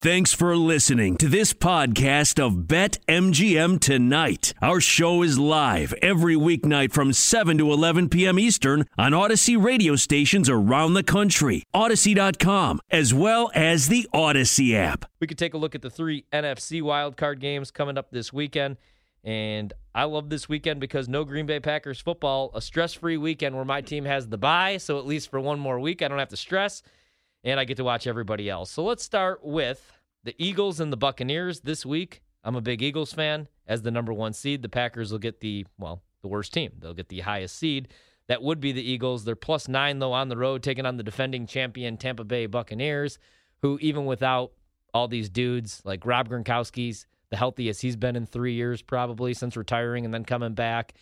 Thanks for listening to this podcast of Bet MGM Tonight. Our show is live every weeknight from 7 to 11 p.m. Eastern on Audacy radio stations around the country, Audacy.com, as well as the Audacy app. We could take a look at the three NFC wildcard games coming up this weekend. And I love this weekend because no Green Bay Packers football, a stress-free weekend where my team has the bye. So at least for one more week, I don't have to stress. And I get to watch everybody else. So let's start with the Eagles and the Buccaneers this week. I'm a big Eagles fan. As the number one seed, the Packers will get the worst team. They'll get the highest seed. That would be the Eagles. They're +9, though, on the road, taking on the defending champion Tampa Bay Buccaneers, who even without all these dudes, like Rob Gronkowski's the healthiest he's been in 3 years probably since retiring and then coming back.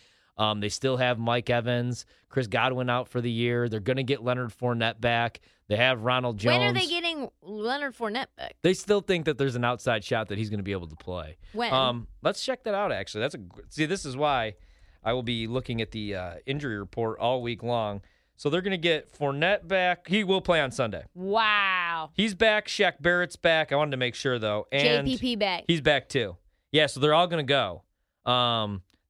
They still have Mike Evans, Chris Godwin out for the year. They're going to get Leonard Fournette back. They have Ronald Jones. When are they getting Leonard Fournette back? They still think that there's an outside shot that he's going to be able to play. When? Let's check that out, actually. See, this is why I will be looking at the injury report all week long. So they're going to get Fournette back. He will play on Sunday. Wow. He's back. Shaq Barrett's back. I wanted to make sure, though. And JPP back. He's back, too. Yeah, so they're all going to go.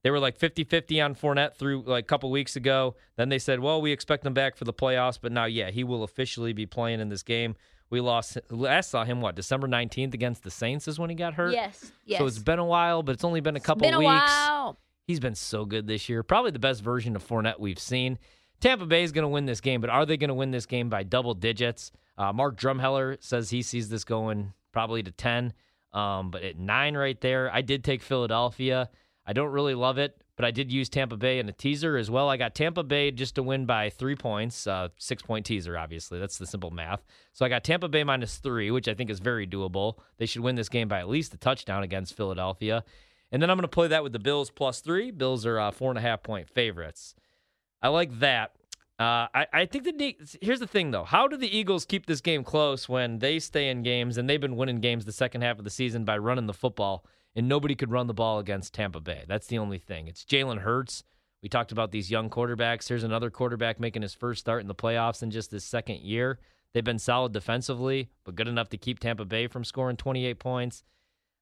They were like 50-50 on Fournette through like a couple weeks ago. Then they said, well, we expect him back for the playoffs. But now, yeah, he will officially be playing in this game. We lost. I saw him, December 19th against the Saints is when he got hurt? Yes. So it's been a while, but it's only been a couple weeks. He's been so good this year. Probably the best version of Fournette we've seen. Tampa Bay is going to win this game, but are they going to win this game by double digits? Mark Drumheller says he sees this going probably to 10, but at 9 right there. I did take Philadelphia. I don't really love it, but I did use Tampa Bay in a teaser as well. I got Tampa Bay just to win by 3 points, 6-point teaser, obviously. That's the simple math. So I got Tampa Bay -3, which I think is very doable. They should win this game by at least a touchdown against Philadelphia. And then I'm going to play that with the Bills +3. Bills are 4.5-point favorites. I like that. I think here's the thing, though. How do the Eagles keep this game close when they stay in games and they've been winning games the second half of the season by running the football? And nobody could run the ball against Tampa Bay. That's the only thing. It's Jalen Hurts. We talked about these young quarterbacks. Here's another quarterback making his first start in the playoffs in just his second year. They've been solid defensively, but good enough to keep Tampa Bay from scoring 28 points.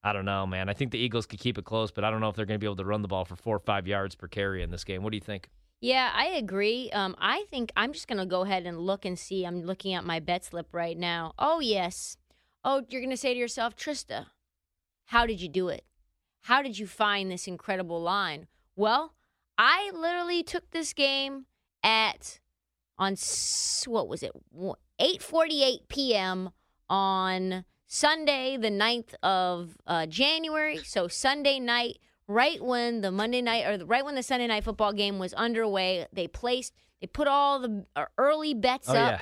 I don't know, man. I think the Eagles could keep it close, but I don't know if they're going to be able to run the ball for 4 or 5 yards per carry in this game. What do you think? Yeah, I agree. I think I'm just going to go ahead and look and see. I'm looking at my bet slip right now. Oh, yes. Oh, you're going to say to yourself, Trista, how did you do it? How did you find this incredible line? Well, I literally took this game on 8:48 p.m. on Sunday, the 9th of January. So Sunday night, right when the Monday night or right when the Sunday night football game was underway, they put all the early bets up. Yeah.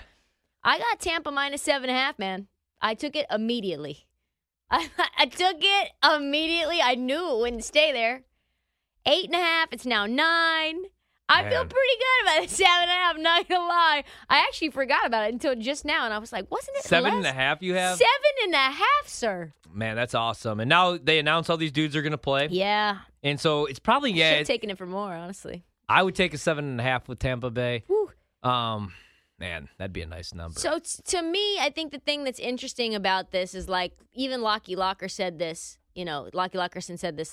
I got Tampa minus 7.5, man. I took it immediately. I took it immediately. I knew it wouldn't stay there. 8.5. It's now 9. I feel pretty good about it. 7.5. I'm not gonna lie. I actually forgot about it until just now, and I was like, "Wasn't it 7.5?" You have 7.5, sir. Man, that's awesome. And now they announce all these dudes are gonna play. Yeah. And so it's probably taking it for more, honestly. I would take a 7.5 with Tampa Bay. Woo. Man, that'd be a nice number. So to me, I think the thing that's interesting about this is like even Lockie Lockerson said this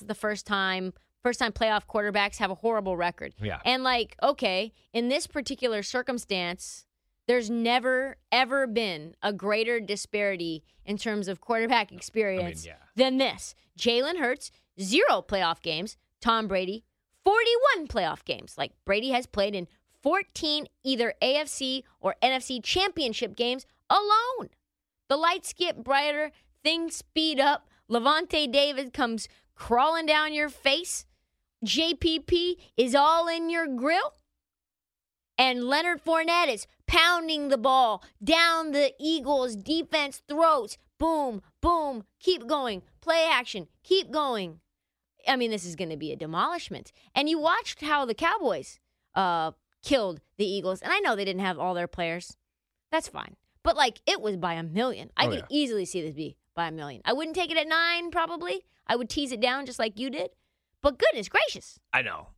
is the first time playoff quarterbacks have a horrible record. Yeah. And like, okay, in this particular circumstance, there's never, ever been a greater disparity in terms of quarterback experience than this. Jalen Hurts, 0 playoff games. Tom Brady, 41 playoff games. Like, Brady has played in 14 either AFC or NFC championship games alone. The lights get brighter. Things speed up. Lavonte David comes crawling down your face. JPP is all in your grill. And Leonard Fournette is pounding the ball down the Eagles' defense throats. Boom, boom, keep going. Play action, keep going. I mean, this is going to be a demolishment. And you watched how the Cowboys killed the Eagles. And I know they didn't have all their players. That's fine. But, like, it was by 1 million. I could easily see this be by 1 million. I wouldn't take it at 9, probably. I would tease it down just like you did. But goodness gracious. I know.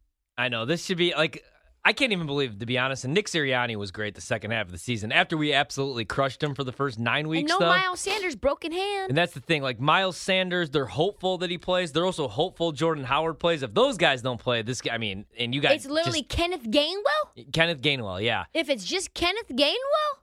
This should be, like, I can't even believe, to be honest. And Nick Sirianni was great the second half of the season after we absolutely crushed him for the first 9 weeks. And Miles Sanders, broken hand. And that's the thing. Like, Miles Sanders, they're hopeful that he plays. They're also hopeful Jordan Howard plays. If those guys don't play, this guy, I mean, and you guys. It's literally Kenneth Gainwell? Kenneth Gainwell, yeah. If it's just Kenneth Gainwell?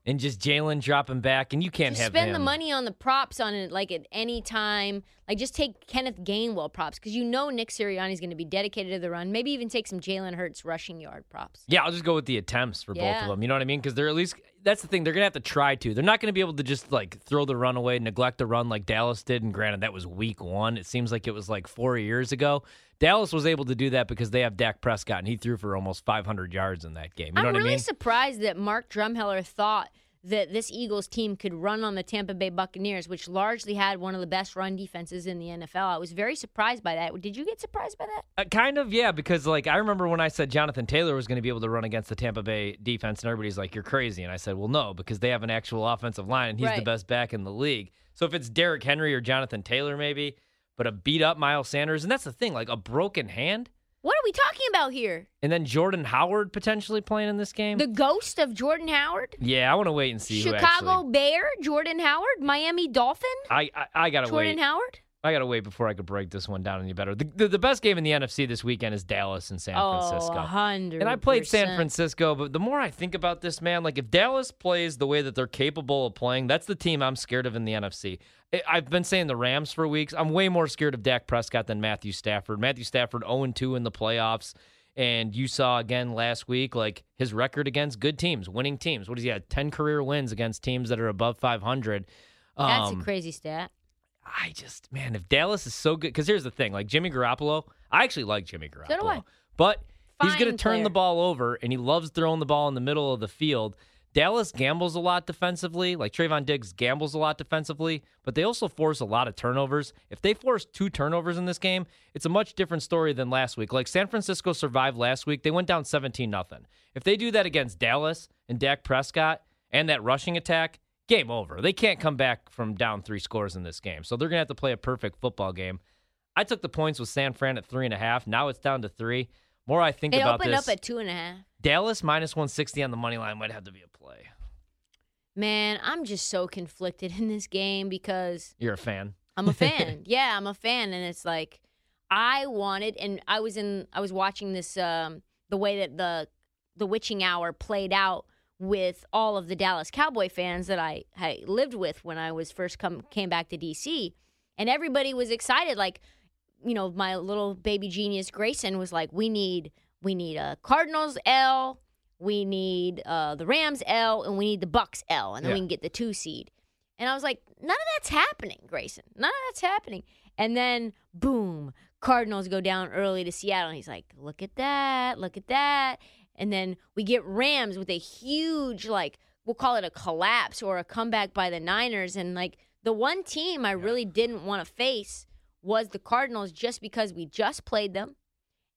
And just Jalen dropping back, and you can't have him. Spend the money on the props on it, like, at any time. Like, just take Kenneth Gainwell props because you know Nick Sirianni's going to be dedicated to the run. Maybe even take some Jalen Hurts rushing yard props. Yeah, I'll just go with the attempts for both of them. You know what I mean? Because they're at least – that's the thing. They're going to have to try to. They're not going to be able to just, like, throw the run away, neglect the run like Dallas did. And granted, that was week 1. It seems like it was, like, 4 years ago. Dallas was able to do that because they have Dak Prescott, and he threw for almost 500 yards in that game. You know what I mean? I'm really surprised that Mark Drumheller thought – that this Eagles team could run on the Tampa Bay Buccaneers, which largely had one of the best run defenses in the NFL. I was very surprised by that. Did you get surprised by that? Kind of, yeah, because like I remember when I said Jonathan Taylor was going to be able to run against the Tampa Bay defense, and everybody's like, "You're crazy." And I said, "Well, no, because they have an actual offensive line, and he's the best back in the league." So if it's Derrick Henry or Jonathan Taylor, maybe, but a beat up Miles Sanders, and that's the thing, like a broken hand. What are we talking about here? And then Jordan Howard potentially playing in this game? The ghost of Jordan Howard? Yeah, I want to wait and see who actually. Chicago Bear, Jordan Howard, Miami Dolphin? I got to wait. Jordan Howard? I got to wait before I could break this one down any better. The best game in the NFC this weekend is Dallas and San Francisco. 100%. And I played San Francisco, but the more I think about this, man, like if Dallas plays the way that they're capable of playing, that's the team I'm scared of in the NFC. I've been saying the Rams for weeks. I'm way more scared of Dak Prescott than Matthew Stafford. Matthew Stafford 0-2 in the playoffs, and you saw again last week like his record against good teams, winning teams. What does he have? 10 career wins against teams that are above 500. That's a crazy stat. I just, man, if Dallas is so good, because here's the thing, like Jimmy Garoppolo, I actually like Jimmy Garoppolo. So do I. But he's going to turn the ball over, and he loves throwing the ball in the middle of the field. Dallas gambles a lot defensively, like Trayvon Diggs gambles a lot defensively, but they also force a lot of turnovers. If they force 2 turnovers in this game, it's a much different story than last week. Like San Francisco survived last week. They went down 17-0. If they do that against Dallas and Dak Prescott and that rushing attack, game over. They can't come back from down 3 scores in this game, so they're going to have to play a perfect football game. I took the points with San Fran at 3.5. Now it's down to 3. More I think about this. They opened up at 2.5. Dallas minus 160 on the money line might have to be a play. Man, I'm just so conflicted in this game because... You're a fan. I'm a fan. Yeah, I'm a fan, and it's like I wanted, and I was watching this the way that the witching hour played out with all of the Dallas Cowboy fans that I had lived with when I was first came back to D.C. And everybody was excited. Like, you know, my little baby genius Grayson was like, we need a Cardinals L, we need the Rams L, and we need the Bucks L, and then we can get the 2 seed. And I was like, none of that's happening, Grayson. None of that's happening. And then, boom, Cardinals go down early to Seattle. And he's like, look at that, look at that. And then we get Rams with a huge, like, we'll call it a collapse or a comeback by the Niners. And, like, the one team I really didn't want to face was the Cardinals just because we just played them.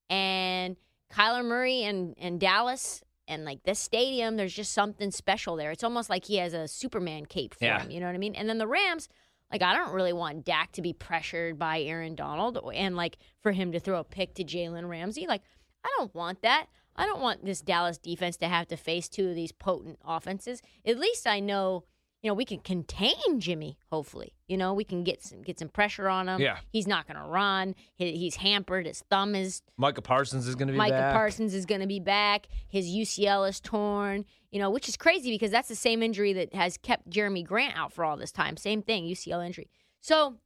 And Kyler Murray and Dallas and, like, this stadium, there's just something special there. It's almost like he has a Superman cape for him, you know what I mean? And then the Rams, like, I don't really want Dak to be pressured by Aaron Donald and, like, for him to throw a pick to Jalen Ramsey. Like, I don't want that. I don't want this Dallas defense to have to face two of these potent offenses. At least I know, you know, we can contain Jimmy, hopefully. You know, we can get some pressure on him. Yeah. He's not going to run. He's hampered. His thumb is. Micah Parsons is going to be back. His UCL is torn, you know, which is crazy because that's the same injury that has kept Jeremy Grant out for all this time. Same thing, UCL injury. So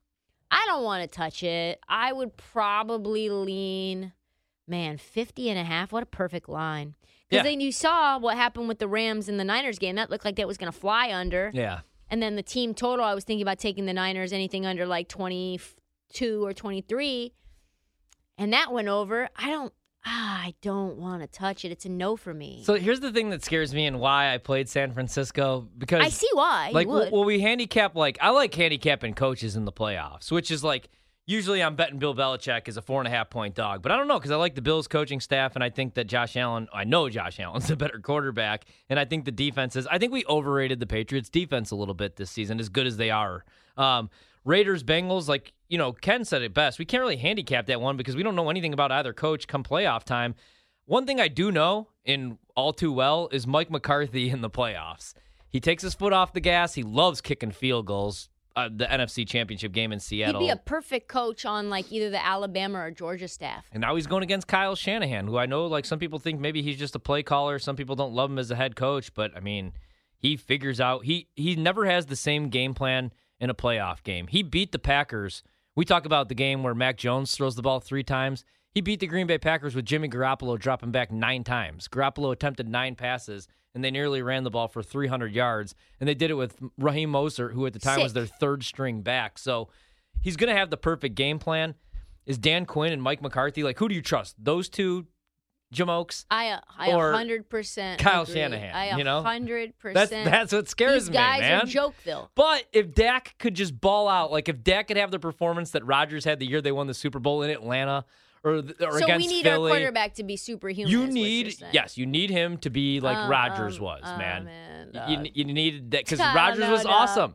I don't want to touch it. I would probably lean... Man, 50.5, what a perfect line. Because then you saw what happened with the Rams and the Niners game. That looked like that was going to fly under. Yeah. And then the team total, I was thinking about taking the Niners anything under like 22 or 23. And that went over. I don't want to touch it. It's a no for me. So here's the thing that scares me and why I played San Francisco. Because I see why. Like, well, we handicap, like, I like handicapping coaches in the playoffs, which is like, usually I'm betting Bill Belichick is a 4.5-point dog, but I don't know because I like the Bills coaching staff, and I think that Josh Allen's a better quarterback, and I think the defense is. I think we overrated the Patriots defense a little bit this season, as good as they are. Raiders, Bengals, like, you know, Ken said it best. We can't really handicap that one because we don't know anything about either coach come playoff time. One thing I do know in all too well is Mike McCarthy in the playoffs. He takes his foot off the gas. He loves kicking field goals. The NFC Championship game in Seattle. He'd be a perfect coach on, like, either the Alabama or Georgia staff. And now he's going against Kyle Shanahan, who I know, like, some people think maybe he's just a play caller. Some people don't love him as a head coach. But, I mean, he figures out. He never has the same game plan in a playoff game. He beat the Packers. We talk about the game where Mac Jones throws the ball 3 times. He beat the Green Bay Packers with Jimmy Garoppolo dropping back 9 times. Garoppolo attempted 9 passes. And they nearly ran the ball for 300 yards. And they did it with Raheem Mostert, who at the time was their third string back. So he's going to have the perfect game plan. Is Dan Quinn and Mike McCarthy, like, who do you trust? Those two jamokes? I or 100% Kyle agree. Shanahan. I 100%. You know? That's what scares me, man. These guys are Jokeville. But if Dak could just ball out, like if Dak could have the performance that Rodgers had the year they won the Super Bowl in Atlanta, or so we need Philly. Our quarterback to be superhuman. You need him to be like Rodgers was, man. You needed that because Rodgers was awesome.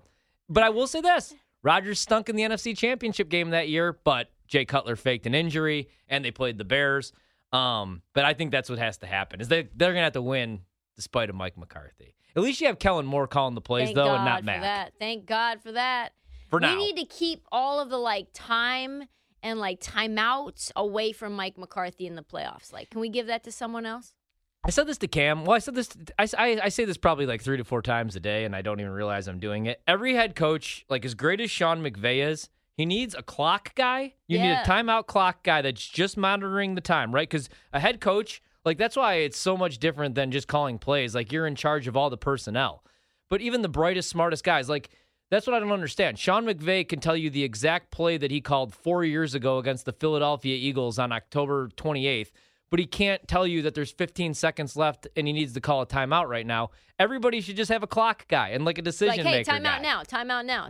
But I will say this: Rodgers stunk in the NFC Championship game that year, but Jay Cutler faked an injury and they played the Bears. But I think that's what has to happen: is they're gonna have to win despite a Mike McCarthy. At least you have Kellen Moore calling the plays and not Matt. Thank God for that. For now, we need to keep all of the like time. And, like, timeouts away from Mike McCarthy in the playoffs. Like, can we give that to someone else? I said this to Cam. Well, I said this. I say this probably, like, 3 to 4 times a day, and I don't even realize I'm doing it. Every head coach, like, as great as Sean McVay is, he needs a clock guy. You need a timeout clock guy that's just monitoring the time, right? Because a head coach, like, that's why it's so much different than just calling plays. Like, you're in charge of all the personnel. But even the brightest, smartest guys, like, that's what I don't understand. Sean McVay can tell you the exact play that he called 4 years ago against the Philadelphia Eagles on October 28th, but he can't tell you that there's 15 seconds left and he needs to call a timeout right now. Everybody should just have a clock guy and like a decision maker. Like, hey, timeout now.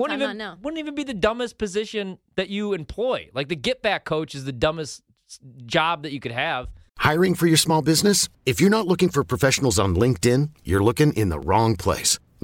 Wouldn't even be the dumbest position that you employ. Like the get back coach is the dumbest job that you could have. Hiring for your small business? If you're not looking for professionals on LinkedIn, you're looking in the wrong place.